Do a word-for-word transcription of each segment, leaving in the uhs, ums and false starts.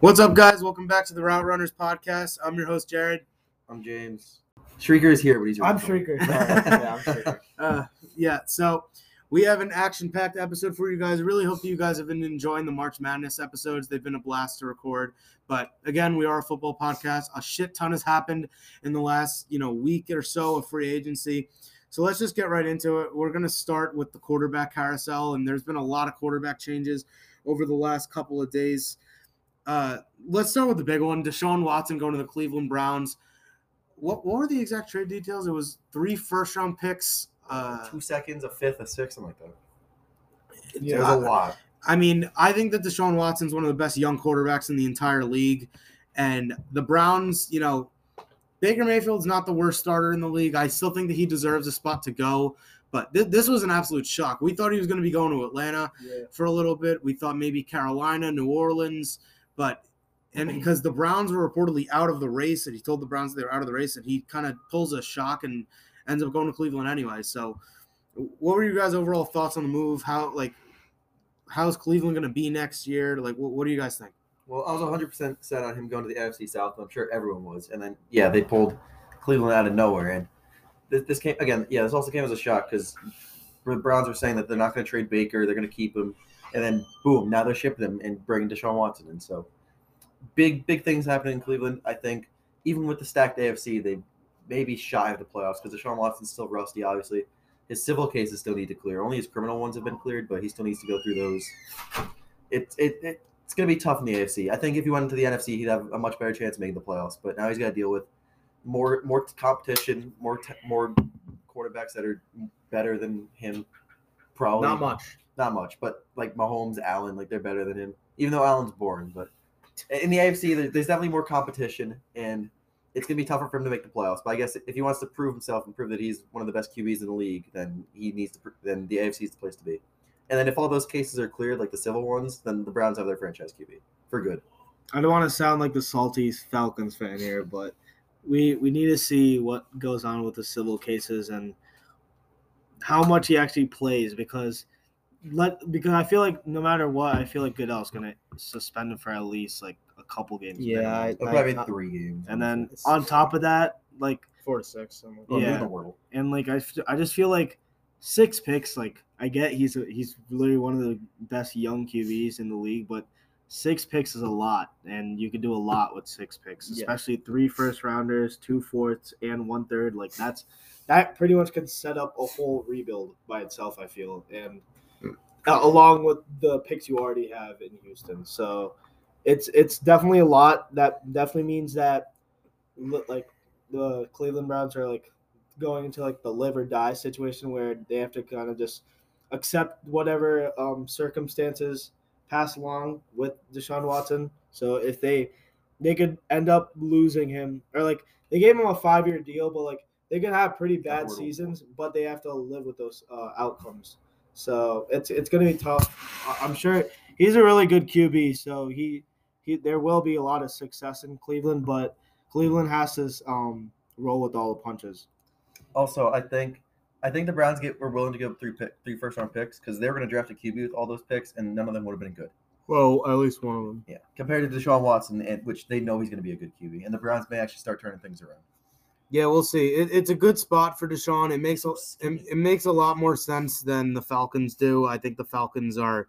What's up, guys? Welcome back to the Route Runners podcast. I'm your host, Jared. I'm James. Shrieker is here, but he's I'm Shrieker. yeah, I'm Shrieker. Uh, yeah, so we have an action-packed episode for you guys. I really hope you guys have been enjoying the March Madness episodes. They've been a blast to record. But again, we are a football podcast. A shit ton has happened in the last, you know, week or so of free agency. So let's just get right into it. We're going to start with the quarterback carousel, and there's been a lot of quarterback changes over the last couple of days. Uh, let's start with the big one, Deshaun Watson going to the Cleveland Browns. What what were the exact trade details? It was three first-round picks. Uh, Two seconds, a fifth, a sixth, something like that. Yeah, it was a lot. I mean, I think that Deshaun Watson's one of the best young quarterbacks in the entire league. And the Browns, you know, Baker Mayfield's not the worst starter in the league. I still think that he deserves a spot to go. But th- this was an absolute shock. We thought he was going to be going to Atlanta yeah. for a little bit. We thought maybe Carolina, New Orleans. But and because the Browns were reportedly out of the race, and he told the Browns they were out of the race, and he kind of pulls a shock and ends up going to Cleveland anyway. So, what were you guys' overall thoughts on the move? How like how is Cleveland going to be next year? Like, what, what do you guys think? Well, I was one hundred percent set on him going to the N F C South. I'm sure everyone was, and then yeah, they pulled Cleveland out of nowhere, and this, this came again. Yeah, this also came as a shock because the Browns were saying that they're not going to trade Baker, they're going to keep him. And then, boom, now they're shipping him and bringing Deshaun Watson in. So, big, big things happening in Cleveland, I think. Even with the stacked A F C, they may be shy of the playoffs because Deshaun Watson's still rusty, obviously. His civil cases still need to clear. Only his criminal ones have been cleared, but he still needs to go through those. It, it, it, it's going to be tough in the A F C. I think if he went into the N F C, he'd have a much better chance of making the playoffs. But now he's got to deal with more more competition, more te- more quarterbacks that are better than him. Probably. Not much. Not much, but like Mahomes, Allen, like they're better than him, even though Allen's boring. But in the A F C, there's definitely more competition, and it's going to be tougher for him to make the playoffs. But I guess if he wants to prove himself and prove that he's one of the best Q Bs in the league, then he needs to. Then the A F C is the place to be. And then if all those cases are cleared, like the civil ones, then the Browns have their franchise Q B for good. I don't want to sound like the salty Falcons fan here, but we we need to see what goes on with the civil cases and how much he actually plays because. Let because I feel like no matter what, I feel like Goodell's gonna suspend him for at least like a couple games. Yeah, I, probably I, three games. And then on top of that, like four to six. I'm like, oh, yeah, the world. And like I, I just feel like six picks. Like I get he's a, he's literally one of the best young Q Bs in the league, but six picks is a lot, and you can do a lot with six picks, especially yeah. three first rounders, two fourths, and one third. Like that's that pretty much can set up a whole rebuild by itself. I feel and. Uh, along with the picks you already have in Houston. So it's it's definitely a lot. That definitely means that like the Cleveland Browns are like going into like the live or die situation where they have to kind of just accept whatever um, circumstances pass along with Deshaun Watson. So if they they could end up losing him or like they gave him a five-year deal, but like they could have pretty bad seasons, but they have to live with those uh, outcomes. So it's it's going to be tough. I'm sure he's a really good Q B, so he, he there will be a lot of success in Cleveland, but Cleveland has to um, roll with all the punches. Also, I think I think the Browns get were willing to give up three pick, three first round picks because they were going to draft a Q B with all those picks, and none of them would have been good. Well, at least one of them. Yeah, compared to Deshaun Watson, and which they know he's going to be a good Q B, and the Browns may actually start turning things around. Yeah, we'll see. It, it's a good spot for Deshaun. It makes a, it, it makes a lot more sense than the Falcons do. I think the Falcons are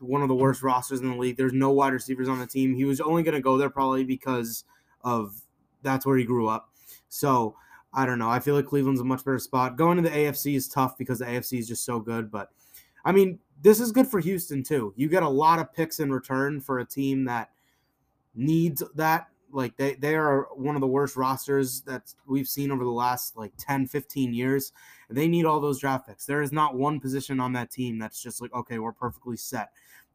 one of the worst rosters in the league. There's no wide receivers on the team. He was only going to go there probably because of that's where he grew up. So, I don't know. I feel like Cleveland's a much better spot. Going to the A F C is tough because the A F C is just so good. But, I mean, this is good for Houston too. You get a lot of picks in return for a team that needs that. Like, they, they are one of the worst rosters that we've seen over the last, like, ten, fifteen years. They need all those draft picks. There is not one position on that team that's just like, okay, we're perfectly set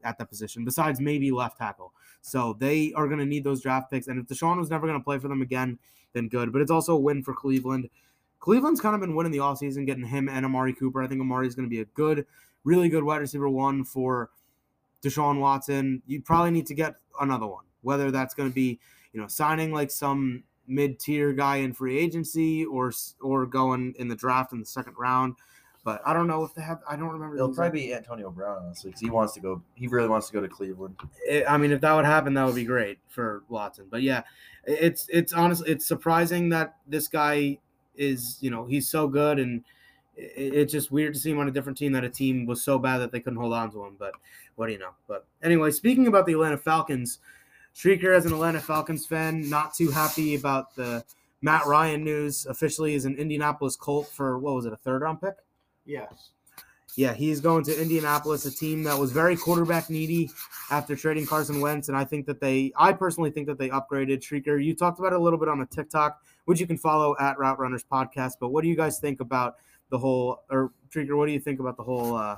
at that position, besides maybe left tackle. So they are going to need those draft picks. And if Deshaun was never going to play for them again, then good. But it's also a win for Cleveland. Cleveland's kind of been winning the offseason, getting him and Amari Cooper. I think Amari is going to be a good, really good wide receiver one for Deshaun Watson. You probably need to get another one, whether that's going to be – you know, signing like some mid-tier guy in free agency or or going in the draft in the second round. But I don't know if they have. I don't remember. It'll probably be Antonio Brown, honestly, because he wants to go. He really wants to go to Cleveland. It, I mean, if that would happen, that would be great for Watson. But yeah, it's it's honestly it's surprising that this guy is, you know, he's so good, and it, it's just weird to see him on a different team that a team was so bad that they couldn't hold on to him. But what do you know? But anyway, speaking about the Atlanta Falcons, Shrieker, as an Atlanta Falcons fan, not too happy about the Matt Ryan news. Officially, is an Indianapolis Colt for what was it, a third round pick? Yes. Yeah, he's going to Indianapolis, a team that was very quarterback needy after trading Carson Wentz, and I think that they – I personally think that they upgraded. Shrieker, you talked about it a little bit on the TikTok, which you can follow at Route Runners Podcast, but what do you guys think about the whole – or Shrieker, what do you think about the whole uh,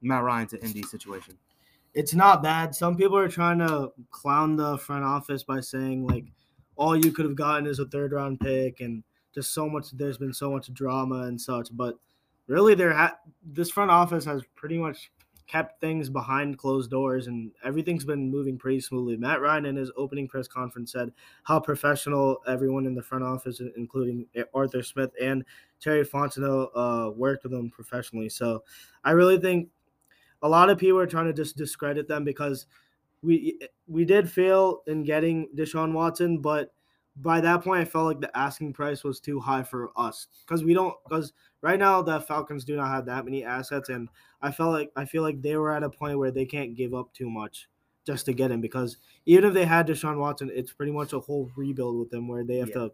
Matt Ryan to Indy situation? It's not bad. Some people are trying to clown the front office by saying, like, all you could have gotten is a third-round pick and just so much – there's been so much drama and such, but – really, there ha- this front office has pretty much kept things behind closed doors, and everything's been moving pretty smoothly. Matt Ryan, in his opening press conference, said how professional everyone in the front office, including Arthur Smith and Terry Fontenot, uh, worked with them professionally. So I really think a lot of people are trying to just discredit them because we we did fail in getting Deshaun Watson, but by that point, I felt like the asking price was too high for us because we don't because right now the Falcons do not have that many assets, and I felt like I feel like they were at a point where they can't give up too much just to get him, because even if they had Deshaun Watson, it's pretty much a whole rebuild with them where they have yeah. to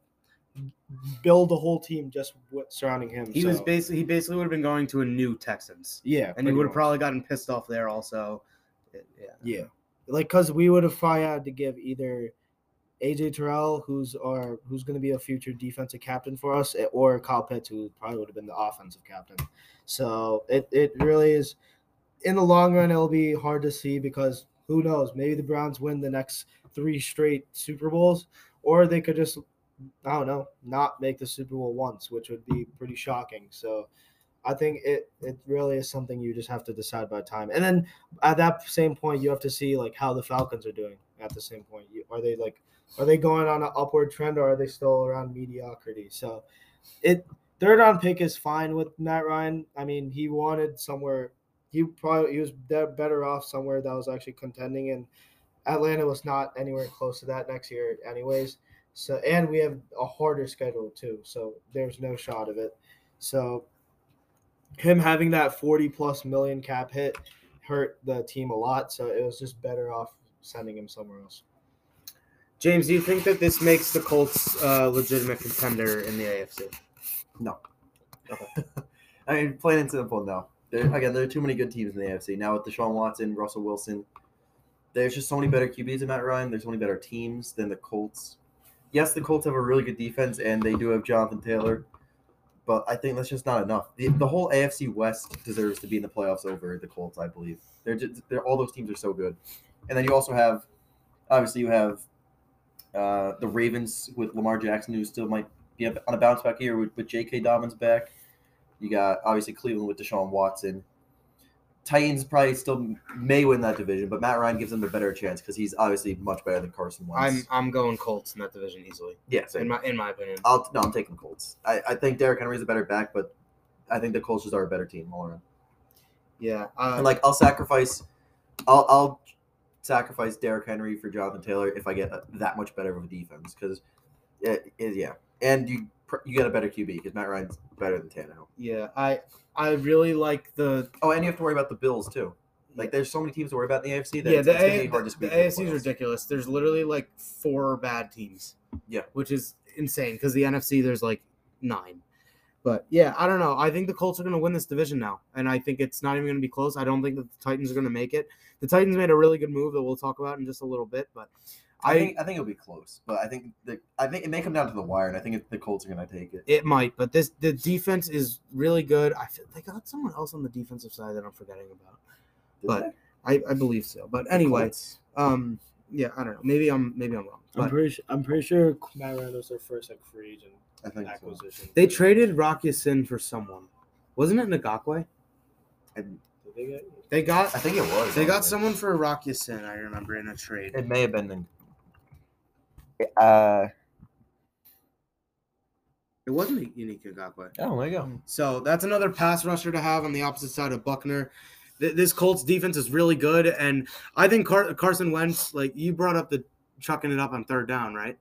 build the whole team just surrounding him. He so. was basically he basically would have been going to a new Texans, yeah, and he would have probably gotten pissed off there also. Yeah, yeah, like because we would have probably had to give either A J Terrell, who's our who's going to be a future defensive captain for us, or Kyle Pitts, who probably would have been the offensive captain. So it, it really is, in the long run, it'll be hard to see because who knows? Maybe the Browns win the next three straight Super Bowls, or they could just, I don't know, not make the Super Bowl once, which would be pretty shocking. So I think it, it really is something you just have to decide by time. And then at that same point, you have to see like how the Falcons are doing at the same point. You, are they like Are they going on an upward trend, or are they still around mediocrity? So it third round pick is fine with Matt Ryan. I mean, he wanted somewhere he probably he was better off somewhere that was actually contending, and Atlanta was not anywhere close to that next year anyways. So and we have a harder schedule too, so there's no shot of it. So him having that forty plus million cap hit hurt the team a lot, so it was just better off sending him somewhere else. James, do you think that this makes the Colts a uh, legitimate contender in the A F C? No. Okay. I mean, plain and simple, no. There, again, there are too many good teams in the A F C. Now with Deshaun Watson, Russell Wilson, there's just so many better Q Bs than Matt Ryan. There's so many better teams than the Colts. Yes, the Colts have a really good defense, and they do have Jonathan Taylor, but I think that's just not enough. The, the whole A F C West deserves to be in the playoffs over the Colts, I believe. They're just, they're, all those teams are so good. And then you also have – obviously you have – Uh, the Ravens with Lamar Jackson, who still might be on a bounce back here with, with J K. Dobbins back. You got, obviously, Cleveland with Deshaun Watson. Titans probably still may win that division, but Matt Ryan gives them a better chance because he's obviously much better than Carson Wentz. I'm I'm going Colts in that division easily. Yeah, same. in my in my opinion. I'll, no, I'm taking Colts. I, I think Derek Henry's a better back, but I think the Colts just are a better team all around. Yeah, uh, and like I'll sacrifice, I'll I'll. sacrifice Derek Henry for Jonathan Taylor if I get a, that much better of a defense. Because, yeah, and you you get a better Q B because Matt Ryan's better than Tannehill. Yeah, I I really like the – oh, and you have to worry about the Bills too. Like, there's so many teams to worry about in the A F C that yeah, it's, the it's going to be hard to squeeze. The A F C is ridiculous. There's literally, like, four bad teams. Yeah. Which is insane because the N F C, there's, like, nine. But, yeah, I don't know. I think the Colts are going to win this division now, and I think it's not even going to be close. I don't think that the Titans are going to make it. The Titans made a really good move that we'll talk about in just a little bit, but I, I think I think it'll be close. But I think the, I think it may come down to the wire, and I think it, the Colts are going to take it. It might, but this the defense is really good. I feel they got someone else on the defensive side that I'm forgetting about, Did but I, I believe so. But anyway, um, yeah, I don't know. Maybe I'm maybe I'm wrong. I'm pretty sure, I'm pretty sure Matt Ryan was their first like free agent. I think acquisition. So. They traded Rocky Sin for someone. Wasn't it Ngakwe? And they got, they got I think it was. They got someone for Rocky Sin, I remember, in a trade. It may have been uh It wasn't a unique Gakway. Oh, there you go. So that's another pass rusher to have on the opposite side of Buckner. Th- this Colts defense is really good, and I think Car- Carson Wentz, like you brought up the chucking it up on third down, right?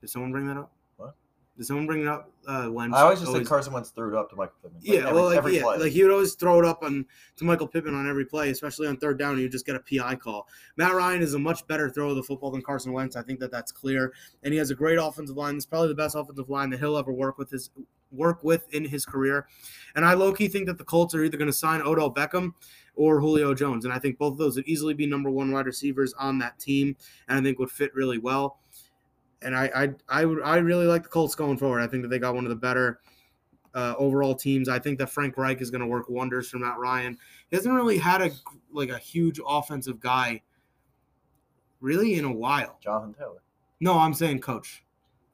Did someone bring that up? What? Did someone bring it up? Uh, Wentz. I always just always... think Carson Wentz threw it up to Michael Pittman. Like, yeah, every, well, like, every yeah, play. Like he would always throw it up on to Michael Pittman on every play, especially on third down. And you just get a P I call. Matt Ryan is a much better thrower of the football than Carson Wentz. I think that that's clear, and he has a great offensive line. It's probably the best offensive line that he'll ever work with his. work with in his career. And I low-key think that the Colts are either going to sign Odell Beckham or Julio Jones. And I think both of those would easily be number one wide receivers on that team and I think would fit really well. And I I I, I really like the Colts going forward. I think that they got one of the better uh, overall teams. I think that Frank Reich is going to work wonders for Matt Ryan. He hasn't really had a like a huge offensive guy really in a while. Jonathan Taylor. No, I'm saying coach.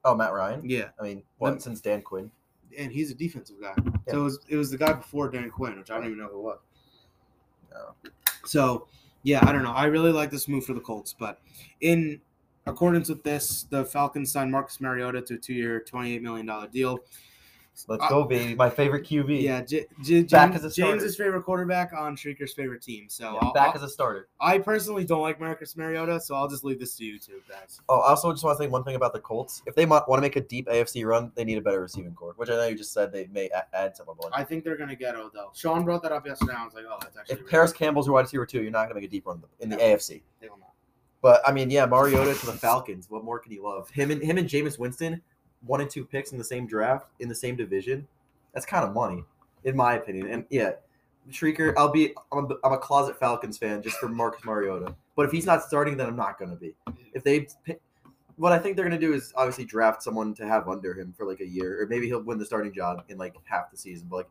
Oh, Matt Ryan? Yeah. I mean, what, that, since Dan Quinn. And he's a defensive guy. Yeah. So it was, it was the guy before Dan Quinn, which I don't even know who it was. No. So, yeah, I don't know. I really like this move for the Colts. But in accordance with this, the Falcons signed Marcus Mariota to a two-year, twenty-eight million dollars deal. Let's uh, go, baby. My favorite Q B. Yeah, J- J- back James, as a James's favorite quarterback on Shrieker's favorite team. So yeah, back I'll, as a starter. I personally don't like Marcus Mariota, so I'll just leave this to you two guys. Oh, I also just want to say one thing about the Colts. If they want to make a deep A F C run, they need a better receiving core, which I know you just said they may add someone. I think they're going to get Odell. Sean brought that up yesterday. I was like, oh, that's actually. If really Paris cool. Campbell's your wide receiver too, you're not going to make a deep run in the no, A F C. They will not. But I mean, yeah, Mariota to the Falcons. What more can you love? Him and him and Jameis Winston. One and two picks in the same draft, in the same division, that's kind of money, in my opinion. And, yeah, Shrieker, I'll be – I'm a closet Falcons fan just for Marcus Mariota. But if he's not starting, then I'm not going to be. If they – what I think they're going to do is obviously draft someone to have under him for, like, a year. Or maybe he'll win the starting job in, like, half the season. But, like,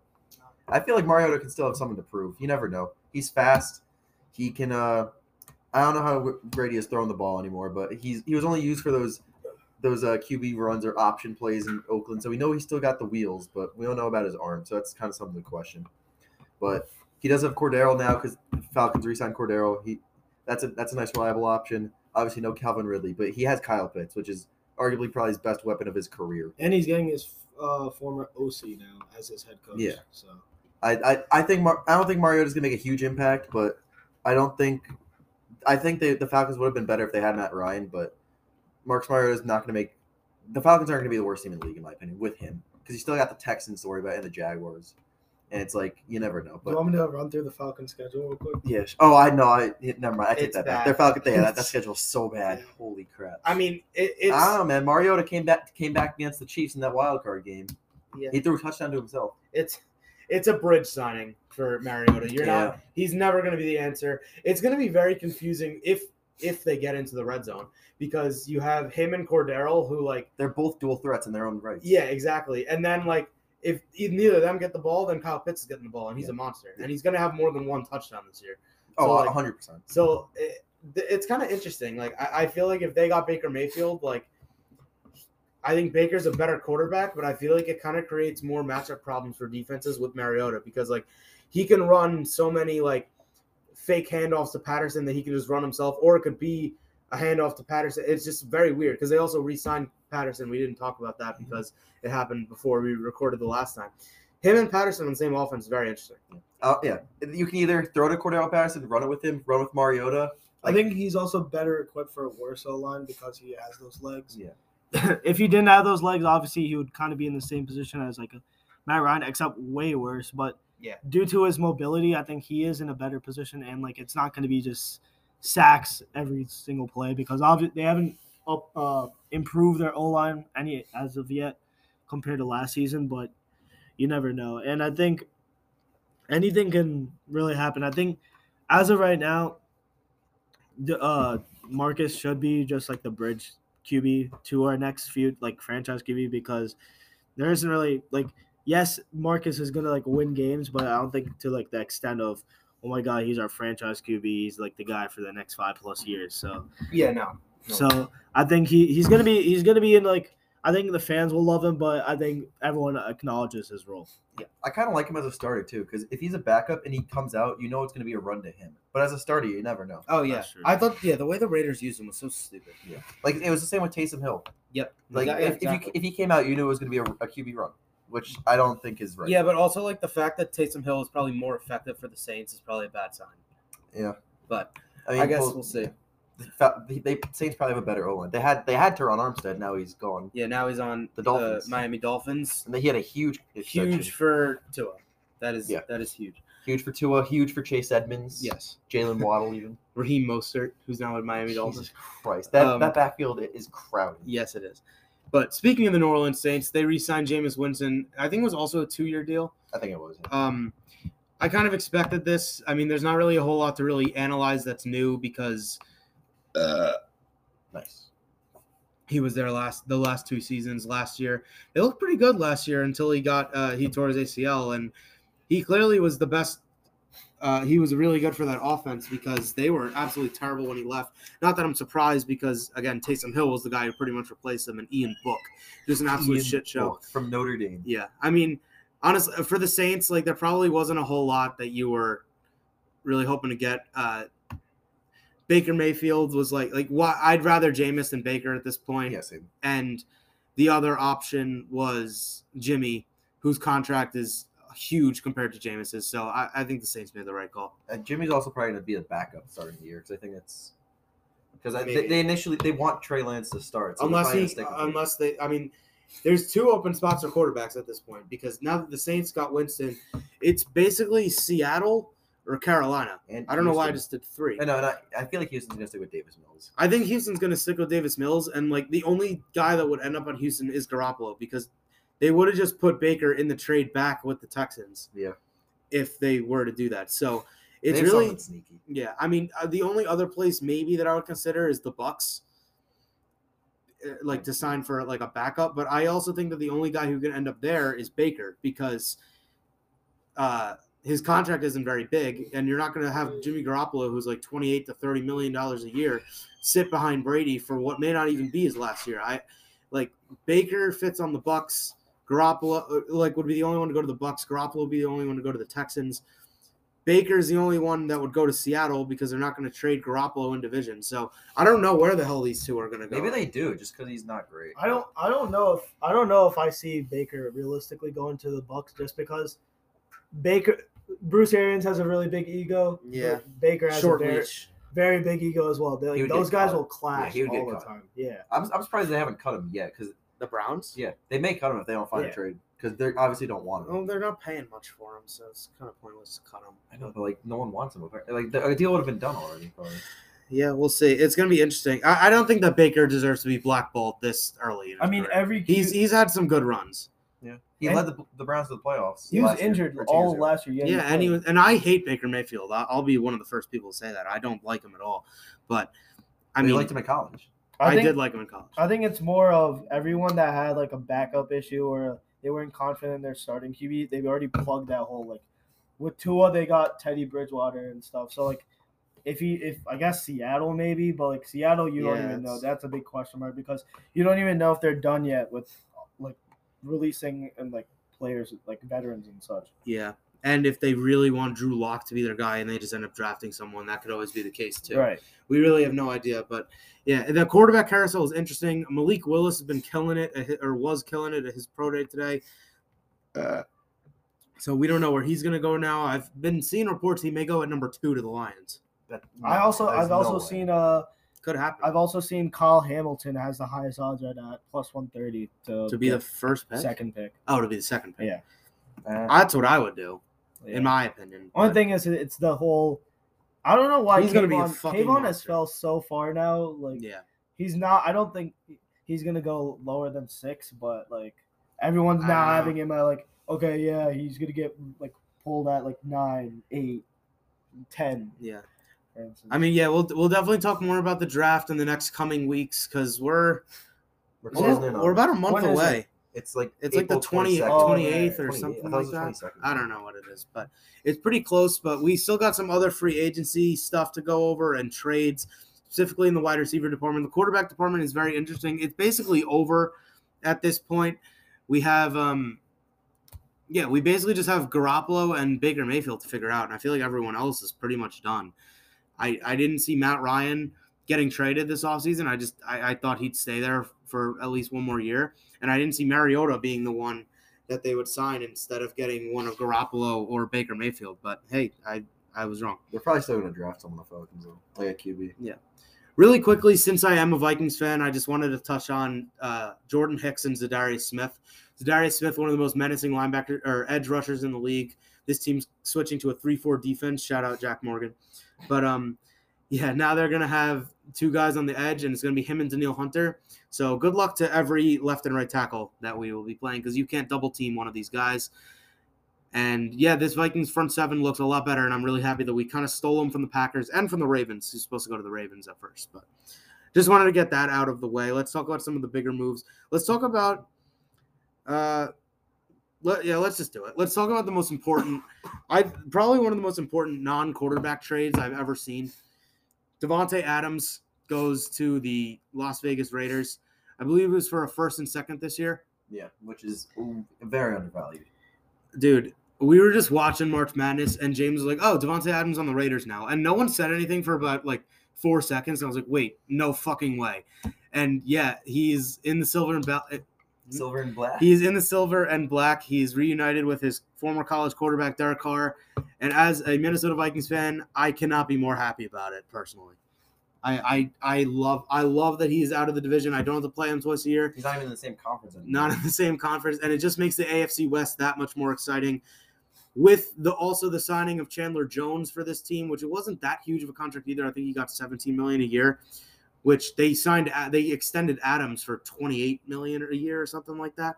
I feel like Mariota can still have something to prove. You never know. He's fast. He can uh, – I don't know how Brady is throwing the ball anymore, but he's he was only used for those – those uh, Q B runs or option plays in Oakland. So we know he's still got the wheels, but we don't know about his arm. So that's kind of something to question. But he does have Cordero now because Falcons re-signed Cordero. He that's a that's a nice reliable option. Obviously no Calvin Ridley, but he has Kyle Pitts, which is arguably probably his best weapon of his career. And he's getting his uh, former O C now as his head coach. Yeah. So I I, I think Mar- I don't think Mariota's gonna make a huge impact, but I don't think I think they, the Falcons would have been better if they had Matt Ryan, but. Marcus Mariota is not going to make – the Falcons aren't going to be the worst team in the league, in my opinion, with him. Because you still got the Texans to worry about and the Jaguars. And it's like, you never know. But, do you want me to run through the Falcons schedule real quick? Yeah. Oh, I know. I, never mind. I take it's that back. Their Falcons, they had that schedule so bad. Holy crap. I mean, it, it's – I don't know, man. Mariota came back came back against the Chiefs in that wild card game. Yeah. He threw a touchdown to himself. It's it's a bridge signing for Mariota. You're yeah. not – he's never going to be the answer. It's going to be very confusing if – if they get into the red zone, because you have him and Cordero who like they're both dual threats in their own right. Yeah, exactly. And then like if neither of them get the ball, then Kyle Pitts is getting the ball and he's yeah. a monster and he's going to have more than one touchdown this year. So, oh, like, one hundred percent. So it, it's kind of interesting. Like I, I feel like if they got Baker Mayfield, like I think Baker's a better quarterback, but I feel like it kind of creates more matchup problems for defenses with Mariota because like he can run so many like fake handoffs to Patterson that he can just run himself, or it could be a handoff to Patterson. It's just very weird because they also re-signed Patterson. We didn't talk about that because mm-hmm. it happened before we recorded the last time. Him and Patterson on the same offense is very interesting. Uh, yeah. You can either throw to Cordell Patterson, run it with him, run with Mariota. Like, I think he's also better equipped for a worse O-line because he has those legs. Yeah. If he didn't have those legs, obviously he would kind of be in the same position as like a Matt Ryan, except way worse, but yeah. Due to his mobility, I think he is in a better position, and like it's not going to be just sacks every single play because obviously they haven't up, uh, improved their O line any as of yet compared to last season. But you never know, and I think anything can really happen. I think as of right now, the, uh, Marcus should be just like the bridge Q B to our next few like franchise Q B because there isn't really like. Yes, Marcus is going to, like, win games, but I don't think to, like, the extent of, oh, my God, he's our franchise Q B. He's, like, the guy for the next five-plus years. So Yeah, no. no. So I think he, he's going to be he's gonna be in, like, I think the fans will love him, but I think everyone acknowledges his role. Yeah, I kind of like him as a starter, too, because if he's a backup and he comes out, you know it's going to be a run to him. But as a starter, you never know. Oh, yeah. I thought, yeah, the way the Raiders used him was so stupid. Yeah. Like, it was the same with Taysom Hill. Yep. Like, exactly. if, if, you, if he came out, you knew it was going to be a, a Q B run, which I don't think is right. Yeah, but also, like, the fact that Taysom Hill is probably more effective for the Saints is probably a bad sign. Yeah. But I, mean, I guess we'll, we'll see. They Saints probably have a better O-line. They had they had Teron Armstead. Now he's gone. Yeah, now he's on the Dolphins, the Miami Dolphins, and he had a huge extension. Huge for Tua. That is yeah. that is huge. Huge for Tua. Huge for Chase Edmonds. Yes, Jalen Waddle, even Raheem Mostert, who's now at Miami Jesus Dolphins. Christ, that um, that backfield is crowded. Yes, it is. But speaking of the New Orleans Saints, they re-signed Jameis Winston. I think it was also a two-year deal. I think it was. Yeah. Um, I kind of expected this. I mean, there's not really a whole lot to really analyze that's new because. Uh, nice. He was there last the last two seasons last year. They looked pretty good last year until he got uh, he tore his A C L, and he clearly was the best. Uh, he was really good for that offense because they were absolutely terrible when he left. Not that I'm surprised because again, Taysom Hill was the guy who pretty much replaced him, and Ian Book, just an absolute Ian shit show Book from Notre Dame. Yeah, I mean, honestly, for the Saints, like there probably wasn't a whole lot that you were really hoping to get. Uh, Baker Mayfield was like, like why I'd rather Jameis than Baker at this point. Yeah, same. And the other option was Jimmy, whose contract is huge compared to Jameis's. So I, I think the Saints made the right call. And Jimmy's also probably going to be a backup starting the year because I think it's because they, they initially they want Trey Lance to start so unless he unless they. I mean, there's two open spots for quarterbacks at this point because now that the Saints got Winston, it's basically Seattle. Or Carolina. And I don't Houston. know why I just did three. I know. I feel like Houston's going to stick with Davis Mills. I think Houston's going to stick with Davis Mills. And, like, the only guy that would end up on Houston is Garoppolo because they would have just put Baker in the trade back with the Texans. Yeah. If they were to do that. So, it's they really – sneaky. Yeah. I mean, the only other place maybe that I would consider is the Bucks, like, to sign for, like, a backup. But I also think that the only guy who can end up there is Baker because – uh. his contract isn't very big, and you're not going to have Jimmy Garoppolo, who's like twenty-eight to thirty million dollars a year, sit behind Brady for what may not even be his last year. I like Baker fits on the Bucks. Garoppolo like would be the only one to go to the Bucks. Garoppolo would be the only one to go to the Texans. Baker is the only one that would go to Seattle because they're not going to trade Garoppolo in division. So I don't know where the hell these two are going to go. Maybe they do just because he's not great. I don't. I don't know if I don't know if I see Baker realistically going to the Bucks just because Baker. Bruce Arians has a really big ego. Yeah. Baker has Short a very, very big ego as well. Like, those guys cut. will clash yeah, all the cut. time. Yeah. I'm, I'm surprised they haven't cut him yet because the Browns? Yeah. They may cut him if they don't find yeah. a trade because they obviously don't want him. Well, they're not paying much for him, so it's kind of pointless to cut him. I know, but like no one wants him. Like the deal would have been done already. Probably. Yeah, we'll see. It's going to be interesting. I, I don't think that Baker deserves to be blackballed this early. I mean, career. every Q- he's he's had some good runs. Yeah, he and led the, the Browns to the playoffs. He was injured year, all year. last year. Yeah, yeah he and he was, and I hate Baker Mayfield. I, I'll be one of the first people to say that. I don't like him at all. But I well, mean, you liked him in college. I, I think, did like him in college. I think it's more of everyone that had like a backup issue or they weren't confident in their starting Q B. They've already plugged that hole. Like with Tua, they got Teddy Bridgewater and stuff. So like, if he, if I guess Seattle maybe, but like Seattle, you yeah, don't even know. That's a big question mark because you don't even know if they're done yet with like. releasing and like players like veterans and such. Yeah, and if they really want Drew Lock to be their guy and they just end up drafting someone, that could always be the case too. Right. We really have no idea, but yeah, and the quarterback carousel is interesting. Malik Willis has been killing it, or was killing it at his pro day today. Uh, so we don't know where he's going to go now. I've been seeing reports he may go at number two to the Lions. That, I also I've no also way. seen uh Could happen. I've also seen Kyle Hamilton has the highest odds right now at plus one thirty to, to be the first pick? Second pick. Oh, to be the second pick. Yeah. Uh, That's what I would do, yeah. in my opinion. Only but, thing is, it's the whole – I don't know why he's going to be a fucking Kayvon has fell so far now. Like, yeah. He's not – I don't think he's going to go lower than six, but, like, everyone's now having him at, like, okay, yeah, he's going to get, like, pulled at, like, nine, eight, ten. Yeah. I mean, yeah, we'll we'll definitely talk more about the draft in the next coming weeks because we're we're, well, we're about a month away. It? It's like it's April like the twentieth, twenty eighth, or something like that. I don't know what it is, but it's pretty close. But we still got some other free agency stuff to go over and trades, specifically in the wide receiver department. The quarterback department is very interesting. It's basically over. at this point. We have, um, yeah, we basically just have Garoppolo and Baker Mayfield to figure out, and I feel like everyone else is pretty much done. I, I didn't see Matt Ryan getting traded this offseason. I just I, I thought he'd stay there for at least one more year, and I didn't see Mariota being the one that they would sign instead of getting one of Garoppolo or Baker Mayfield. But, hey, I, I was wrong. They're probably still going to draft someone on the Falcons, though, like a Q B. Yeah. Really quickly, since I am a Vikings fan, I just wanted to touch on uh, Jordan Hicks and Zadarius Smith. Zadarius Smith, one of the most menacing linebacker or edge rushers in the league. This team's switching to a three four defense. Shout out Jack Morgan. But, um, yeah, now they're going to have two guys on the edge, and it's going to be him and Danielle Hunter. So good luck to every left and right tackle that we will be playing, because you can't double-team one of these guys. And, yeah, this Vikings front seven looks a lot better, and I'm really happy that we kind of stole them from the Packers and from the Ravens, who's supposed to go to the Ravens at first. But just wanted to get that out of the way. Let's talk about some of the bigger moves. Let's talk about uh, – let, yeah, let's just do it. Let's talk about the most important – I probably one of the most important non-quarterback trades I've ever seen. Davante Adams goes to the Las Vegas Raiders. I believe it was for a first and second this year. Yeah, which is very undervalued. Dude, we were just watching March Madness, and James was like, oh, Davante Adams on the Raiders now. And no one said anything for about, like, four seconds. And I was like, wait, no fucking way. And, yeah, he's in the silver and black. Silver and black? He's in the silver and black. He's reunited with his former college quarterback, Derek Carr. And as a Minnesota Vikings fan, I cannot be more happy about it, personally. I I, I love I love that he's out of the division. I don't have to play him twice a year. He's not even in the same conference anymore. Not in the same conference, and it just makes the A F C West that much more exciting. With the also the signing of Chandler Jones for this team, which it wasn't that huge of a contract either. I think he got seventeen million dollars a year, which they signed. They extended Adams for twenty-eight million dollars a year or something like that.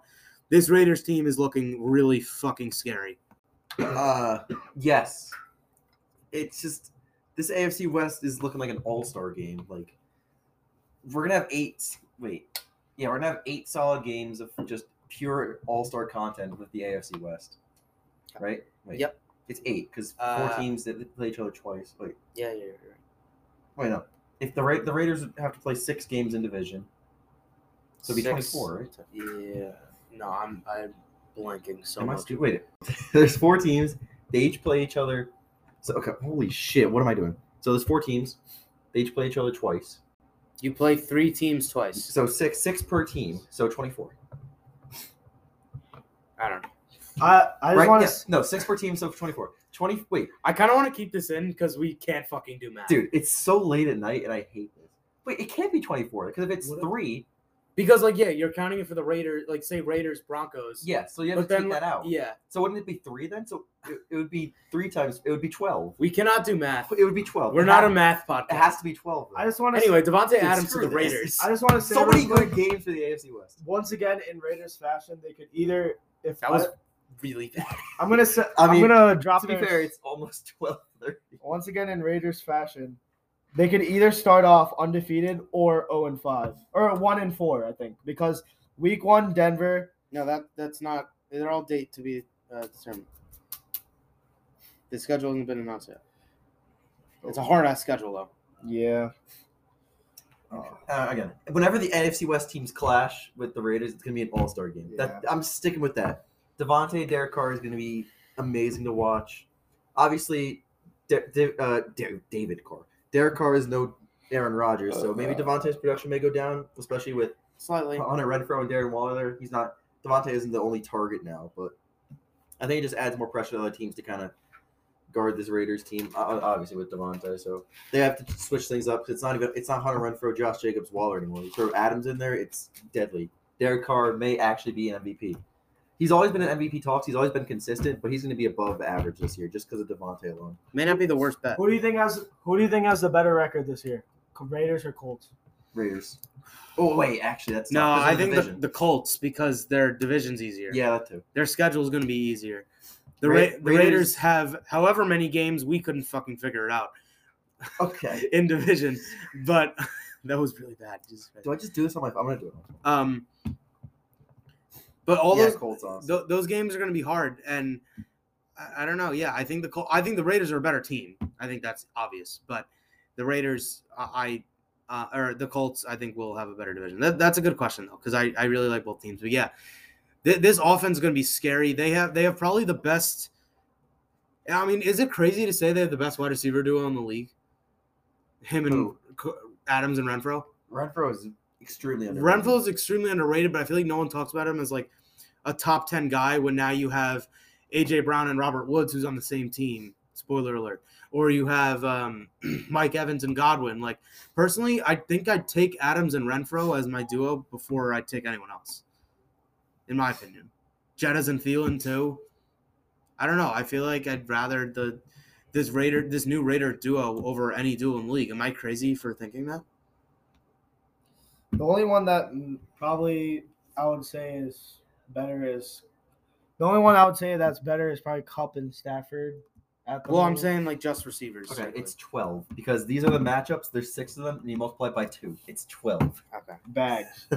This Raiders team is looking really fucking scary. Uh, yes, it's just. This A F C West is looking like an all-star game. Like, we're gonna have eight. Wait, yeah, we're gonna have eight solid games of just pure all-star content with the A F C West, right? Wait, yep, it's eight because four uh, teams that play each other twice. Wait, yeah, yeah, yeah. Wait, no. If the Ra- the Raiders would have to play six games in division, so it'd be six, twenty-four, right? Yeah. No, I'm I'm blanking so Am much. I Wait, there's four teams. They each play each other. So, okay, holy shit, what am I doing? So there's four teams. They each play each other twice. You play three teams twice. So six six per team, so twenty-four. I don't know. I, I right? just want to... Yeah. No, six per team, so twenty-four. twenty. Wait. I kind of want to keep this in because we can't fucking do math. Dude, it's so late at night and I hate this. Wait, it can't be twenty-four because if it's what three... Because, like, yeah, you're counting it for the Raiders, like, say, Raiders, Broncos. Yeah, so you have but to then, take that out. Yeah. So wouldn't it be three then? So it, it would be three times, it would be twelve. We cannot do math. It would be twelve. We're it not a math podcast. It has to be twelve. Though. I just want to Anyway, Davante Adams to the this. Raiders. I just want to say. So many good games for the A F C West. Once again, in Raiders fashion, they could either. If that was I, really bad. I'm going to I mean, I'm gonna drop To be their, fair, it's almost twelve thirty. Once again, in Raiders fashion. They could either start off undefeated or oh and five. Or one and four, I think. Because week one, Denver. No, that that's not. They're all date to be uh, determined. The schedule hasn't been announced yet. It's a hard-ass schedule, though. Yeah. Uh, again, whenever the N F C West teams clash with the Raiders, it's going to be an all-star game. Yeah. That, I'm sticking with that. Davante, Derek Carr is going to be amazing to watch. Obviously, De- De- uh, De- David Carr. Derek Carr is no Aaron Rodgers, so maybe Devontae's production may go down, especially with slightly Hunter Renfrow and Darren Waller. He's not Davante isn't the only target now, but I think it just adds more pressure to other teams to kind of guard this Raiders team. Obviously with Davante, so they have to switch things up. It's not even it's not Hunter Renfrow, Josh Jacobs, Waller anymore. You throw Adams in there, it's deadly. Derek Carr may actually be an M V P. He's always been in M V P talks. He's always been consistent, but he's going to be above average this year just because of Davante alone. May not be the worst bet. Who do you think has Who do you think has the better record this year, Raiders or Colts? Raiders. Oh wait, actually, that's no. Not, I think the, the Colts because their division's easier. Yeah, that too. Their schedule is going to be easier. The, Ra- Ra- the Raiders, Raiders have however many games we couldn't fucking figure it out. Okay. In division, but that was really bad. Jesus Christ. Do I just do this on my? I'm going to do it. Um. But all yeah, those Colts awesome. th- those games are going to be hard, and I, I don't know. Yeah, I think the Col- I think the Raiders are a better team. I think that's obvious. But the Raiders, I uh, or the Colts, I think, will have a better division. That, that's a good question, though, because I, I really like both teams. But, yeah, th- this offense is going to be scary. They have they have probably the best – I mean, is it crazy to say they have the best wide receiver duo in the league? Him and Ooh. Adams and Renfrow? Renfrow is extremely underrated. Renfrow is extremely underrated, but I feel like no one talks about him as, like, a top ten guy when now you have A J. Brown and Robert Woods, who's on the same team. Spoiler alert. Or you have um, Mike Evans and Godwin. Like, personally, I think I'd take Adams and Renfrow as my duo before I'd take anyone else, in my opinion. Jettas and Thielen, too. I don't know. I feel like I'd rather the this Raider, this new Raider duo over any duo in the league. Am I crazy for thinking that? The only one that probably I would say is better is – the only one I would say that's better is probably Kupp and Stafford. At the well, moment. I'm saying like just receivers. Okay, certainly. It's twelve because these are the matchups. There's six of them, and you multiply it by two. It's twelve. Okay, bags.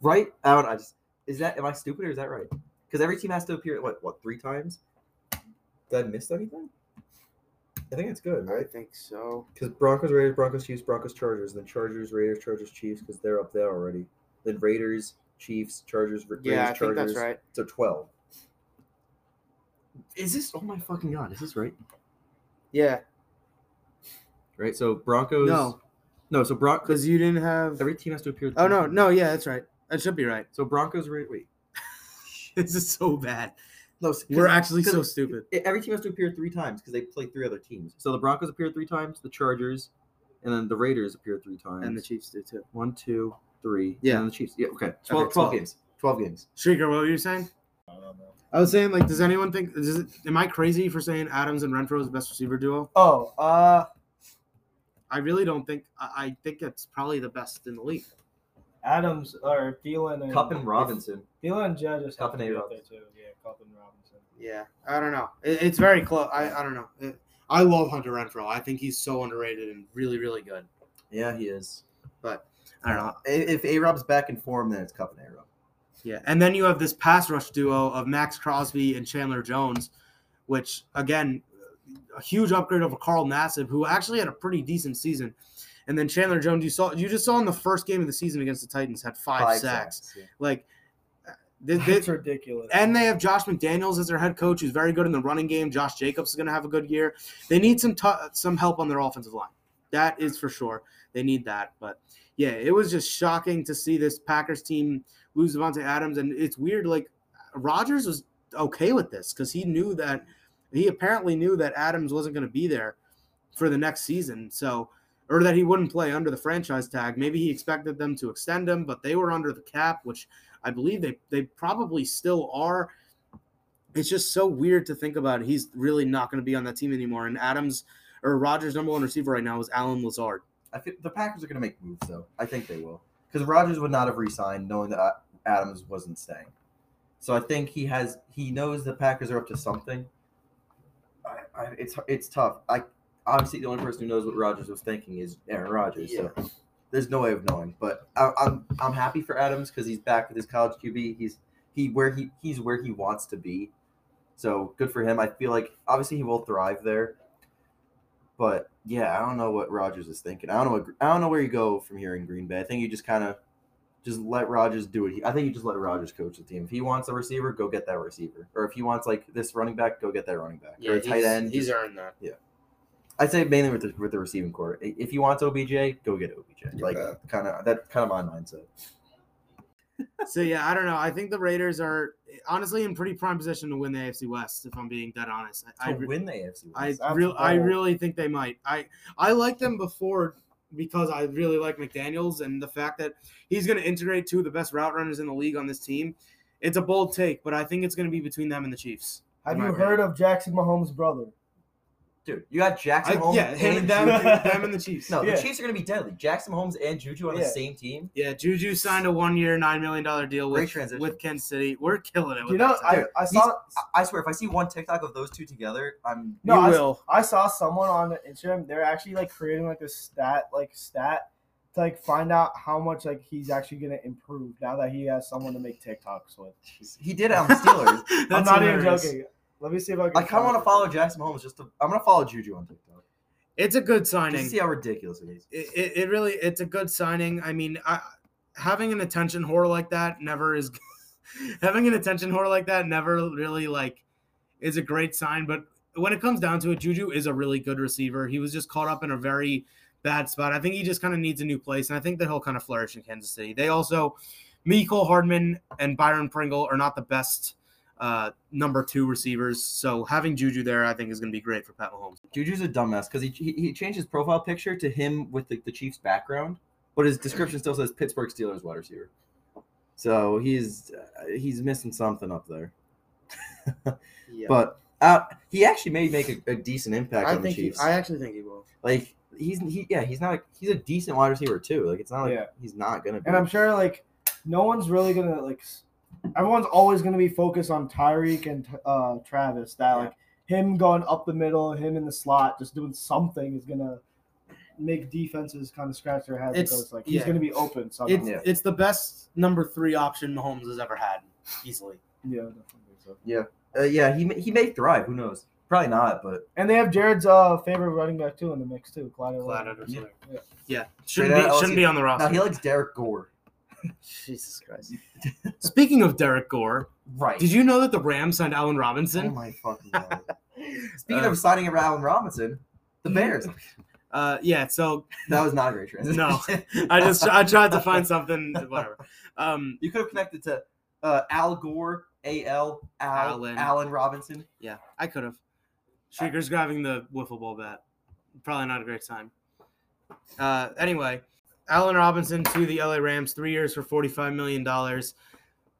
Right? I don't. I just is that. Am I stupid or is that right? Because every team has to appear what what three times. Did I miss anything? I think it's good, right? I think so. Because Broncos, Raiders, Broncos, Chiefs, Broncos, Chargers, then Chargers, Raiders, Chargers, Chiefs, because they're up there already. Then Raiders, Chiefs, Chargers, Raiders, yeah, Chargers. Yeah, I think that's right. So twelve. Is this? Oh my fucking god! Is this right? Yeah. Right. So Broncos. No. No. So Broncos. Because you didn't have. Every team has to appear. Oh no! Team. No. Yeah, that's right. That should be right. So Broncos. Wait. wait. This is so bad. No, we're actually so stupid. Every team has to appear three times because they play three other teams. So the Broncos appear three times. The Chargers, and then the Raiders appear three times. And the Chiefs do too. One, two, three. Yeah. And then the Chiefs. Yeah. Okay. Twelve. Okay, twelve, twelve games. Twelve games. Shrieker, what were you saying? I don't know. I was saying, like, does anyone think? Is it, am I crazy for saying Adams and Renfrow is the best receiver duo? Oh, uh, I really don't think. I, I think it's probably the best in the league. Adams or Thielen and Kupp and Robinson. Thielen and Judge. Kupp and Robinson. Too. Yeah, Kupp and Robinson. Yeah, I don't know. It, it's very close. I, I don't know. It, I love Hunter Renfrow. I think he's so underrated and really, really good. Yeah, he is. But I don't know. If A-Rob's back in form, then it's Kupp and A-Rob. Yeah, and then you have this pass rush duo of Max Crosby and Chandler Jones, which, again, a huge upgrade over Carl Nassib, who actually had a pretty decent season. And then Chandler Jones, you saw you just saw in the first game of the season against the Titans, had five, five sacks. sacks yeah. Like, they, they, That's ridiculous. And they have Josh McDaniels as their head coach, who's very good in the running game. Josh Jacobs is going to have a good year. They need some t- some help on their offensive line. That is for sure. They need that. But, yeah, it was just shocking to see this Packers team – lose Davante Adams, and it's weird, like, Rodgers was okay with this because he knew that – he apparently knew that Adams wasn't going to be there for the next season, so – or that he wouldn't play under the franchise tag. Maybe he expected them to extend him, but they were under the cap, which I believe they, they probably still are. It's just so weird to think about. He's really not going to be on that team anymore, and Adams – or Rodgers' number one receiver right now is Allen Lazard. I think the Packers are going to make moves, though. I think they will. Because Rodgers would not have re-signed knowing that – Adams wasn't staying. So I think he has he knows the Packers are up to something. I, I, it's it's tough. I obviously the only person who knows what Rodgers was thinking is Aaron Rodgers. Yeah. So there's no way of knowing. But I, I'm I'm happy for Adams because he's back with his college Q B. He's he where he he's where he wants to be. So good for him. I feel like obviously he will thrive there. But yeah, I don't know what Rodgers is thinking. I don't know what, I don't know where you go from here in Green Bay. I think you just kind of. Just let Rodgers do it. I think you just let Rodgers coach the team. If he wants a receiver, go get that receiver. Or if he wants, like, this running back, go get that running back. Yeah, or a tight end. He's just, earned that. Yeah. I'd say mainly with the, with the receiving core. If he wants O B J, go get O B J. Yeah. Like, kind of – that's kind of my mindset. So, yeah, I don't know. I think the Raiders are honestly in pretty prime position to win the A F C West, if I'm being dead honest. I, I re- win the A F C West? I, re- I really think they might. I, I liked them before – because I really like McDaniels and the fact that he's going to integrate two of the best route runners in the league on this team. It's a bold take, but I think it's going to be between them and the Chiefs. Have you heard of Jackson Mahomes' brother? Dude, you got Jackson Mahomes. Yeah, him and them, them and the Chiefs. No, yeah. The Chiefs are going to be deadly. Jackson Mahomes and Juju on yeah. the same team. Yeah, Juju signed a one-year, nine million dollars deal with, with Kansas City. We're killing it. With you know, I, I saw. I swear, if I see one TikTok of those two together, I'm. No, you I, will. I saw someone on Instagram. They're actually like creating like a stat, like stat, to like find out how much like he's actually going to improve now that he has someone to make TikToks with. He did it on the Steelers. That's I'm not hilarious. Even joking. Let me see if I can. I kind of want to follow Jackson Mahomes. Just to, I'm gonna follow Juju on TikTok. It's a good signing. Just see how ridiculous it is. It, it, it really, it's a good signing. I mean, I, having an attention whore like that never is. having an attention whore like that never really like is a great sign. But when it comes down to it, Juju is a really good receiver. He was just caught up in a very bad spot. I think he just kind of needs a new place, and I think that he'll kind of flourish in Kansas City. They also, Mecole Hardman and Byron Pringle are not the best uh, number two receivers. So having Juju there, I think, is going to be great for Pat Mahomes. Juju's a dumbass because he, he he changed his profile picture to him with the, the Chiefs background, but his description still says Pittsburgh Steelers wide receiver. So he's uh, he's missing something up there. yeah. But uh, he actually may make a, a decent impact I on think the Chiefs. He, I actually think he will. Like he's he yeah he's not a, he's a decent wide receiver too. Like it's not like yeah. he's not going to be. And I'm sure like no one's really going to like. Everyone's always going to be focused on Tyreek and uh, Travis. That yeah. like him going up the middle, him in the slot, just doing something is going to make defenses kind of scratch their heads. It's, because like yeah. he's going to be open somehow. It's, yeah. it's the best number three option Mahomes has ever had, easily. Yeah, definitely so. Yeah, uh, yeah. He he may thrive. Who knows? Probably not, but and they have Jared's uh, favorite running back too in the mix too. Clyde Edwards. Yeah. yeah, yeah. Shouldn't Straight be shouldn't be on the roster. No, he likes Derek Gore. Jesus Christ. Speaking of Derek Gore, right? Did you know that the Rams signed Allen Robinson? Oh my fucking God! Speaking uh, of signing of Allen Robinson, the Bears. Uh, yeah. So that was not a great transition. No, I just I tried to find something. Whatever. Um, you could have connected to uh, Al Gore, A L Allen Allen Robinson. Yeah, I could have. Shrieker's grabbing the wiffle ball bat. Probably not a great sign. Uh, anyway. Allen Robinson to the L A Rams, three years for forty-five million dollars.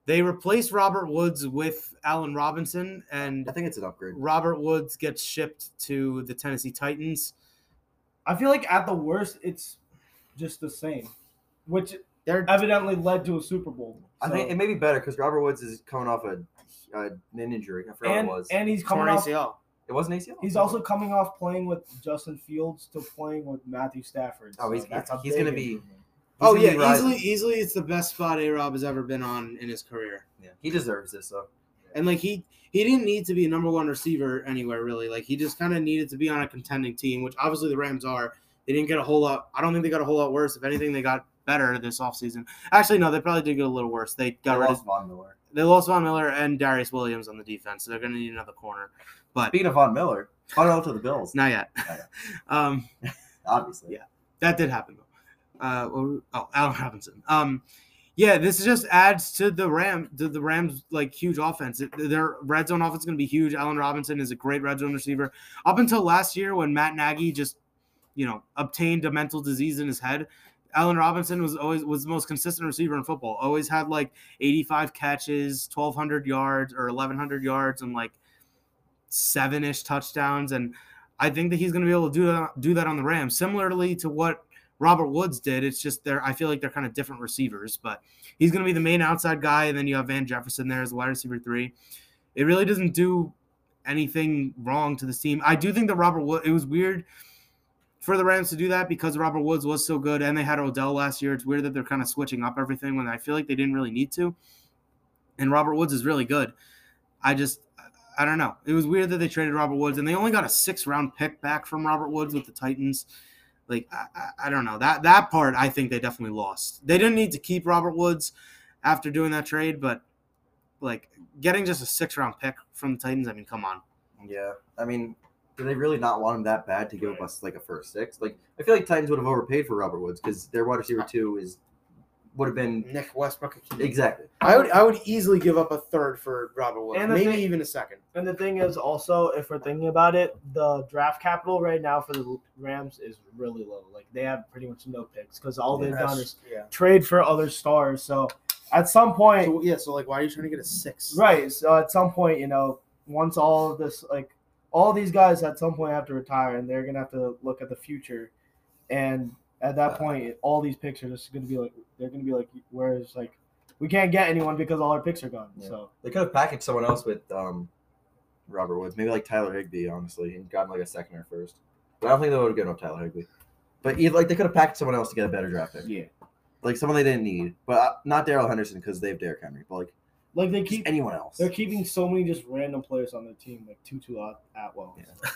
They replace Robert Woods with Allen Robinson, and I think it's an upgrade. Robert Woods gets shipped to the Tennessee Titans. I feel like at the worst, it's just the same, which they're evidently led to a Super Bowl. So. I think it may be better because Robert Woods is coming off a, a an injury. I forgot and, what it was. And he's coming off A C L. It wasn't A C L. He's also coming off playing with Justin Fields to playing with Matthew Stafford. So oh, he's that's he's going to be. Oh yeah, be easily, easily, it's the best spot A-Rob has ever been on in his career. Yeah, he deserves this though. And like he, he didn't need to be a number one receiver anywhere really. Like he just kind of needed to be on a contending team, which obviously the Rams are. They didn't get a whole lot. I don't think they got a whole lot worse. If anything, they got better this offseason. Actually, no, they probably did get a little worse. They got they rid lost of Von Miller. They lost Von Miller and Darius Williams on the defense, so they're going to need another corner. But speaking of Von Miller, shout out to the Bills. Not yet. Not yet. um, Obviously. Yeah. That did happen, though. Uh, well, oh, Allen Robinson. Um, yeah, this just adds to the Ram, to the Rams' like huge offense. It, their red zone offense is going to be huge. Allen Robinson is a great red zone receiver. Up until last year when Matt Nagy just, you know, obtained a mental disease in his head, Allen Robinson was always was the most consistent receiver in football. Always had like eighty-five catches, twelve hundred yards or eleven hundred yards and like seven-ish touchdowns, and I think that he's going to be able to do that, do that on the Rams. Similarly to what Robert Woods did, it's just they're I feel like they're kind of different receivers, but he's going to be the main outside guy, and then you have Van Jefferson there as the wide receiver three. It really doesn't do anything wrong to this team. I do think that Robert Woods – it was weird for the Rams to do that because Robert Woods was so good, and they had Odell last year. It's weird that they're kind of switching up everything when I feel like they didn't really need to, and Robert Woods is really good. I just – I don't know. It was weird that they traded Robert Woods, and they only got a six-round pick back from Robert Woods with the Titans. Like, I, I, I don't know. That that part, I think they definitely lost. They didn't need to keep Robert Woods after doing that trade, but, like, getting just a six-round pick from the Titans, I mean, come on. Yeah. I mean, do they really not want him that bad to give up us, like, a first six? Like, I feel like Titans would have overpaid for Robert Woods because their wide receiver two is – would have been Nick Westbrook. Exactly. I would I would easily give up a third for Robert Woods, maybe thing, even a second. And the thing is also, if we're thinking about it, the draft capital right now for the Rams is really low. Like they have pretty much no picks because all yeah, they've done is yeah. trade for other stars. So at some point, so, yeah. So like, why are you trying to get a six? Right. So at some point, you know, once all of this, like all these guys, at some point have to retire, and they're gonna have to look at the future. And at that point, all these picks are just gonna be like. They're going to be like, whereas, like, we can't get anyone because all our picks are gone. Yeah. So they could have packaged someone else with um, Robert Woods, maybe like Tyler Higbee, honestly, and gotten like a second or first. But I don't think they would have given up Tyler Higbee. But like, they could have packaged someone else to get a better draft pick. Yeah, like someone they didn't need, but not Darrell Henderson because they have Derek Henry. But like, like they keep anyone else. They're keeping so many just random players on their team, like Tutu Atwell. Yeah.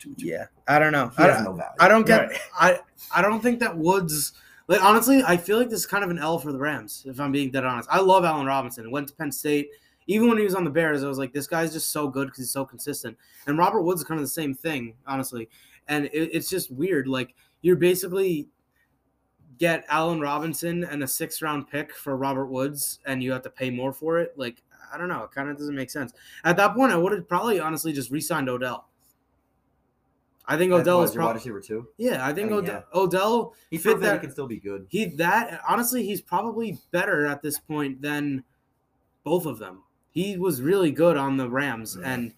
to. Too. Yeah, I don't know. He I, has no value. I don't get. Right. I I don't think that Woods. Like honestly, I feel like this is kind of an L for the Rams. If I'm being dead honest, I love Allen Robinson. He went to Penn State. Even when he was on the Bears, I was like, this guy's just so good because he's so consistent. And Robert Woods is kind of the same thing, honestly. And it, it's just weird. Like you're basically get Allen Robinson and a sixth round pick for Robert Woods, and you have to pay more for it. Like I don't know. It kind of doesn't make sense. At that point, I would have probably honestly just re-signed Odell. I think Odell was, is probably wide receiver too. Yeah, I think I mean, Odell. Yeah. Odell he fit that he can still be good. He that honestly, he's probably better at this point than both of them. He was really good on the Rams, yeah. and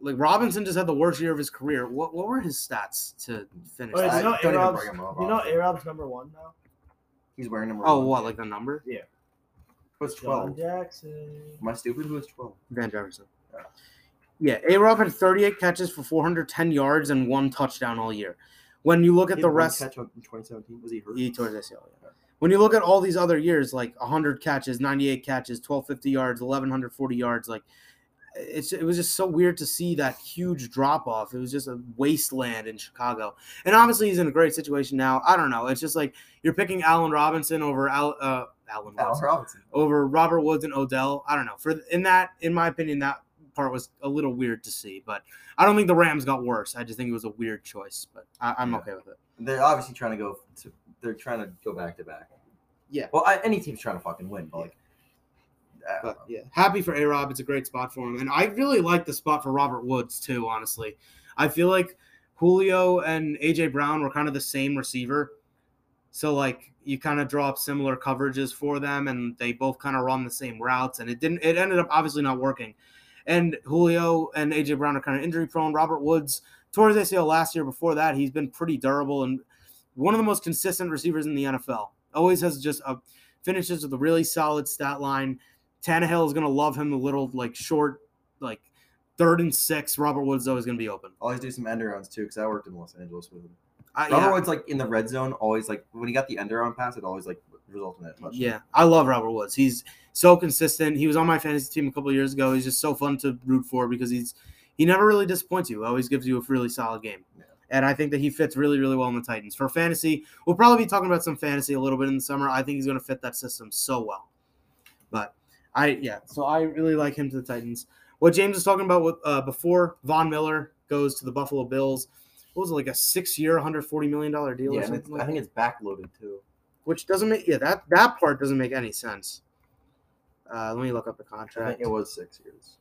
like Robinson just had the worst year of his career. What what were his stats to finish? Wait, that? You know, A-Rob's, up, you know A-Rob's number one now. He's wearing number. Oh, one. Oh, what like the number? Yeah. Who's twelve? John Jackson. Am I stupid? Who's twelve? Van Jefferson. Yeah. Yeah, A-Rob had thirty-eight catches for four hundred ten yards and one touchdown all year. When you look at the rest, catch in twenty seventeen was he hurt? He tore his A C L. Yeah. When you look at all these other years, like one hundred catches, ninety-eight catches, twelve fifty yards, eleven forty yards, like it's it was just so weird to see that huge drop off. It was just a wasteland in Chicago, and obviously he's in a great situation now. I don't know. It's just like you're picking Allen Robinson over Al, uh, Allen Robinson, Robinson over Robert Woods and Odell. I don't know. For in that, in my opinion, that. Part was a little weird to see, but I don't think the Rams got worse. I just think it was a weird choice, but I, I'm yeah. okay with it. They're obviously trying to go to, they're trying to go back to back. Yeah. Well, I, any team's trying to fucking win, but yeah. like, but, yeah. Happy for A-Rob. It's a great spot for him, and I really like the spot for Robert Woods too. Honestly, I feel like Julio and A J Brown were kind of the same receiver, so like you kind of draw up similar coverages for them, and they both kind of run the same routes, and it didn't. It ended up obviously not working. And Julio and A J Brown are kind of injury prone. Robert Woods tore his A C L last year. Before that, he's been pretty durable and one of the most consistent receivers in the N F L. Always has just a finishes with a really solid stat line. Tannehill is going to love him a little, like short, like third and six. Robert Woods though is going to be open. Always do some end rounds too, because I worked in Los Angeles with him. Uh, Robert yeah. Woods like in the red zone, always like when he got the end round pass, it always like. Result in that touchdown. Yeah, I love Robert Woods. He's so consistent. He was on my fantasy team a couple of years ago. He's just so fun to root for because he's he never really disappoints you. Always gives you a really solid game. Yeah. And I think that he fits really, really well in the Titans. For fantasy, we'll probably be talking about some fantasy a little bit in the summer. I think he's going to fit that system so well. But, I yeah, so I really like him to the Titans. What James was talking about with, uh, before, Von Miller goes to the Buffalo Bills. What was it, like a six-year, one hundred forty million dollars deal yeah, or something? Like I think it's backloaded, too. Which doesn't make yeah that that part doesn't make any sense. Uh, let me look up the contract. I think it was six years.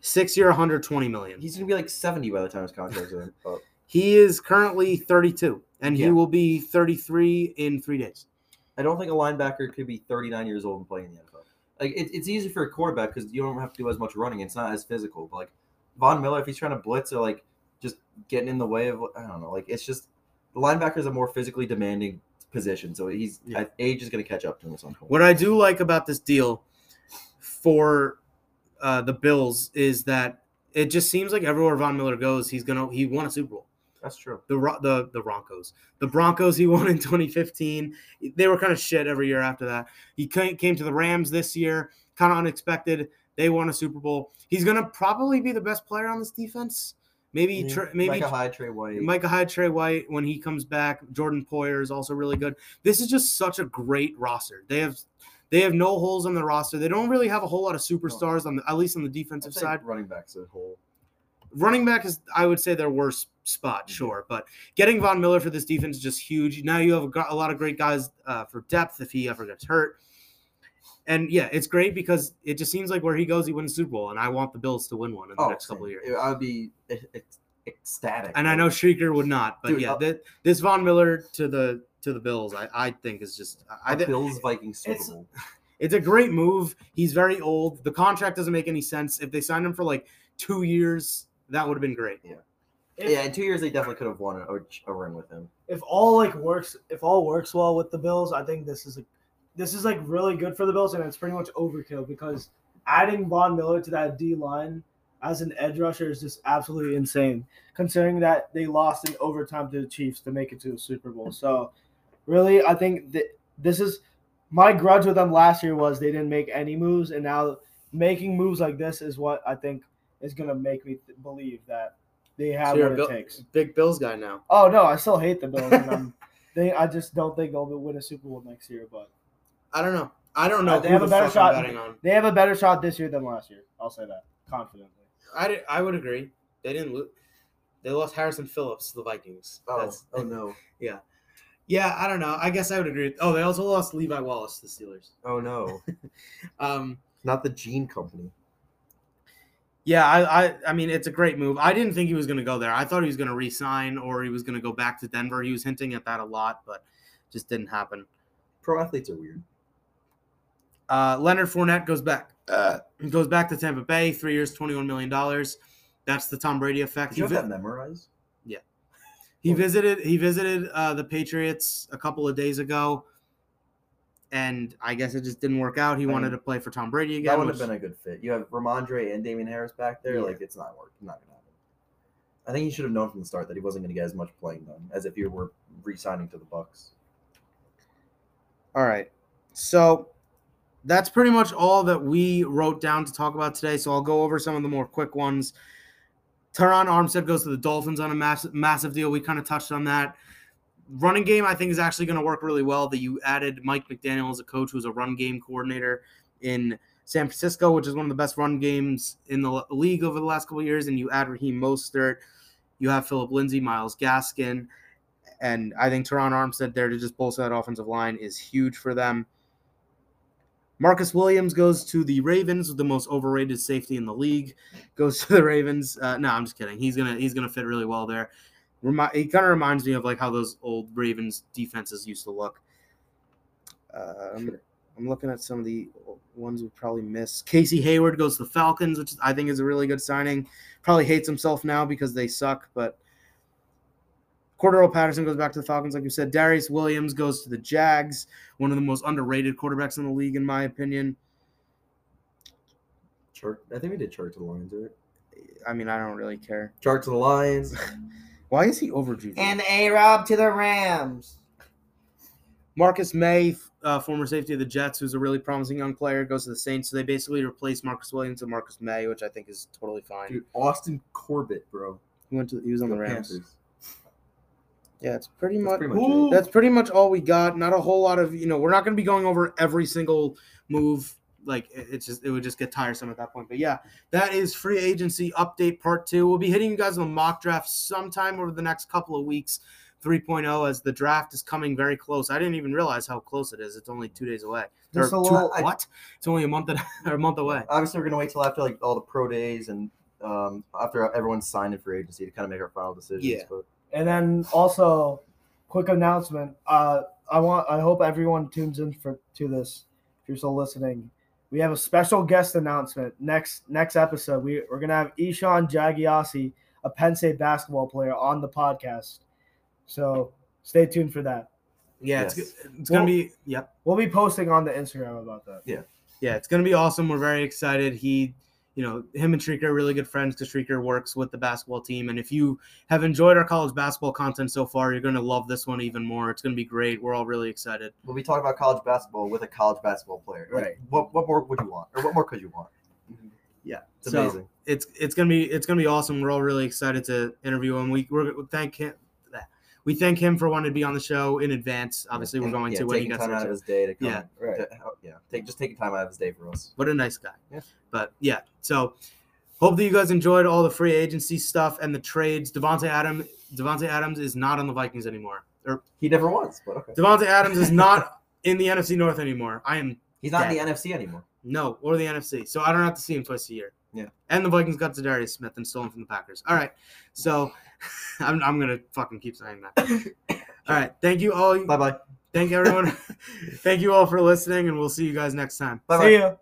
Six year, one hundred twenty million dollars. He's gonna be like seventy by the time his contract's up. He is currently thirty-two, and yeah. he will be thirty-three in three days. I don't think a linebacker could be thirty-nine years old and play in the N F L. Like it, it's easy for a quarterback because you don't have to do as much running. It's not as physical. But like Von Miller, if he's trying to blitz or like just getting in the way of I don't know. Like it's just the linebackers are more physically demanding. Position, so he's yeah. age is going to catch up to him at some point. What I do like about this deal for uh, the Bills is that it just seems like everywhere Von Miller goes, he's gonna he won a Super Bowl. That's true. The the the Broncos, the Broncos he won in twenty fifteen. They were kind of shit every year after that. He came to the Rams this year, kind of unexpected. They won a Super Bowl. He's going to probably be the best player on this defense. Maybe yeah. tra- maybe Micah Hyde, Trey White. Micah Hyde, Trey White, when he comes back. Jordan Poyer is also really good. This is just such a great roster. They have they have no holes on the roster. They don't really have a whole lot of superstars, no. on the, at least on the defensive side. Running back's a hole. Running back is, I would say, their worst spot, mm-hmm. sure. But getting Von Miller for this defense is just huge. Now you have a lot of great guys uh, for depth if he ever gets hurt. And, yeah, it's great because it just seems like where he goes, he wins the Super Bowl, and I want the Bills to win one in the oh, next couple of years. I would be ecstatic. And I know Shrieker would not, but, Dude, yeah, th- this Von Miller to the to the Bills, I, I think is just – I th- Bills-Vikings Super it's, Bowl. It's a great move. He's very old. The contract doesn't make any sense. If they signed him for, like, two years, that would have been great. Yeah. If, yeah, in two years they definitely could have won a, a run with him. If all, like, works – if all works well with the Bills, I think this is a – This is, like, really good for the Bills, and it's pretty much overkill because adding Von Miller to that D-line as an edge rusher is just absolutely insane, considering that they lost in overtime to the Chiefs to make it to the Super Bowl. So, really, I think that this is – my grudge with them last year was they didn't make any moves, and now making moves like this is what I think is going to make me th- believe that they have so what it Bill, takes. Big Bills guy now. Oh no, I still hate the Bills. And I'm, they, I just don't think they'll win a Super Bowl next year. But I don't know. I don't know. Uh, they who have the a better shot. I'm betting on. They have a better shot this year than last year. I'll say that confidently. I, did, I would agree. They didn't lose. They lost Harrison Phillips to the Vikings. Oh, That's, oh no. Yeah. Yeah, I don't know. I guess I would agree. Oh, they also lost Levi Wallace to the Steelers. Oh, no. um, Not the Gene Company. Yeah, I, I I mean, it's a great move. I didn't think he was going to go there. I thought he was going to re-sign or he was going to go back to Denver. He was hinting at that a lot, but just didn't happen. Pro athletes are weird. Uh, Leonard Fournette goes back. Uh, goes back to Tampa Bay, three years, twenty-one million dollars. That's the Tom Brady effect. Did you have that memorized? Yeah. He visited he visited uh, the Patriots a couple of days ago, and I guess it just didn't work out. He I wanted mean, to play for Tom Brady again. That would which... have been a good fit. You have Ramondre and Damian Harris back there. Yeah. Like, it's not working. Not going to happen. I think he should have known from the start that he wasn't going to get as much playing done as if he were re-signing to the Bucs. All right. So that's pretty much all that we wrote down to talk about today, so I'll go over some of the more quick ones. Teron Armstead goes to the Dolphins on a massive, massive deal. We kind of touched on that. Running game, I think, is actually going to work really well that you added Mike McDaniel as a coach who's a run game coordinator in San Francisco, which is one of the best run games in the league over the last couple of years, and you add Raheem Mostert. You have Phillip Lindsay, Myles Gaskin, and I think Teron Armstead there to just bolster that offensive line is huge for them. Marcus Williams goes to the Ravens, with the most overrated safety in the league. Goes to the Ravens. Uh, no, I'm just kidding. He's gonna he's gonna fit really well there. Remi- he kind of reminds me of like how those old Ravens defenses used to look. Uh, I'm, I'm looking at some of the ones we probably missed. Casey Hayward goes to the Falcons, which I think is a really good signing. Probably hates himself now because they suck, but Cordarrelle Patterson goes back to the Falcons, like you said. Darius Williams goes to the Jags, one of the most underrated quarterbacks in the league, in my opinion. Chark, I think we did Chark to the Lions, right? I mean, I don't really care. Chark to the Lions. Why is he overdue? And A-Rob to the Rams. Marcus May, uh, former safety of the Jets, who's a really promising young player, goes to the Saints. So they basically replace Marcus Williams and Marcus May, which I think is totally fine. Dude, Austin Corbett, bro. He went to he was on the, the Rams. Panthers. Yeah, it's pretty much, pretty much that's pretty much all we got. Not a whole lot of, you know, we're not going to be going over every single move. Like, it's just, it would just get tiresome at that point. But yeah, that is free agency update part two. We'll be hitting you guys on the mock draft sometime over the next couple of weeks, three point oh, as the draft is coming very close. I didn't even realize how close it is. It's only two days away. Or two, lot, what? I, it's only a month and, or a month away. Obviously, we're going to wait till after like all the pro days and um, after everyone's signed in free agency to kind of make our final decisions. Yeah. But. And then also, quick announcement. Uh, I want. I hope everyone tunes in for to this. If you're still listening, we have a special guest announcement next next episode. We we're gonna have Ishan Jagiasi, a Penn State basketball player, on the podcast. So stay tuned for that. Yeah, yes. it's it's we'll, gonna be. Yep, we'll be posting on the Instagram about that. Yeah, yeah, it's gonna be awesome. We're very excited. He. You know, him and Shrieker are really good friends because Shrieker works with the basketball team. And if you have enjoyed our college basketball content so far, you're going to love this one even more. It's going to be great. We're all really excited. We'll be talking about college basketball with a college basketball player. Right. Like, what what more would you want? Or what more could you want? Yeah. It's so amazing. It's it's going to be it's going to be awesome. We're all really excited to interview him. We we're, we thank him. We thank him for wanting to be on the show in advance. Obviously, yeah, we're going yeah, to when he gets time out of his day to come. Yeah, right. to, yeah. Take, just taking time out of his day for us. What a nice guy. Yeah. But yeah, so hope that you guys enjoyed all the free agency stuff and the trades. Davante Adams, Davante Adams is not on the Vikings anymore. Or he never was. But okay. Davante Adams is not in the N F C North anymore. I am. He's not dead. In the N F C anymore. No, or the N F C. So I don't have to see him twice a year. Yeah. And the Vikings got Zadarius Smith and stole him from the Packers. All right. So I'm I'm going to fucking keep saying that. All right. Thank you all. Bye-bye. Thank you, everyone. Thank you all for listening, and we'll see you guys next time. Bye-bye. See ya.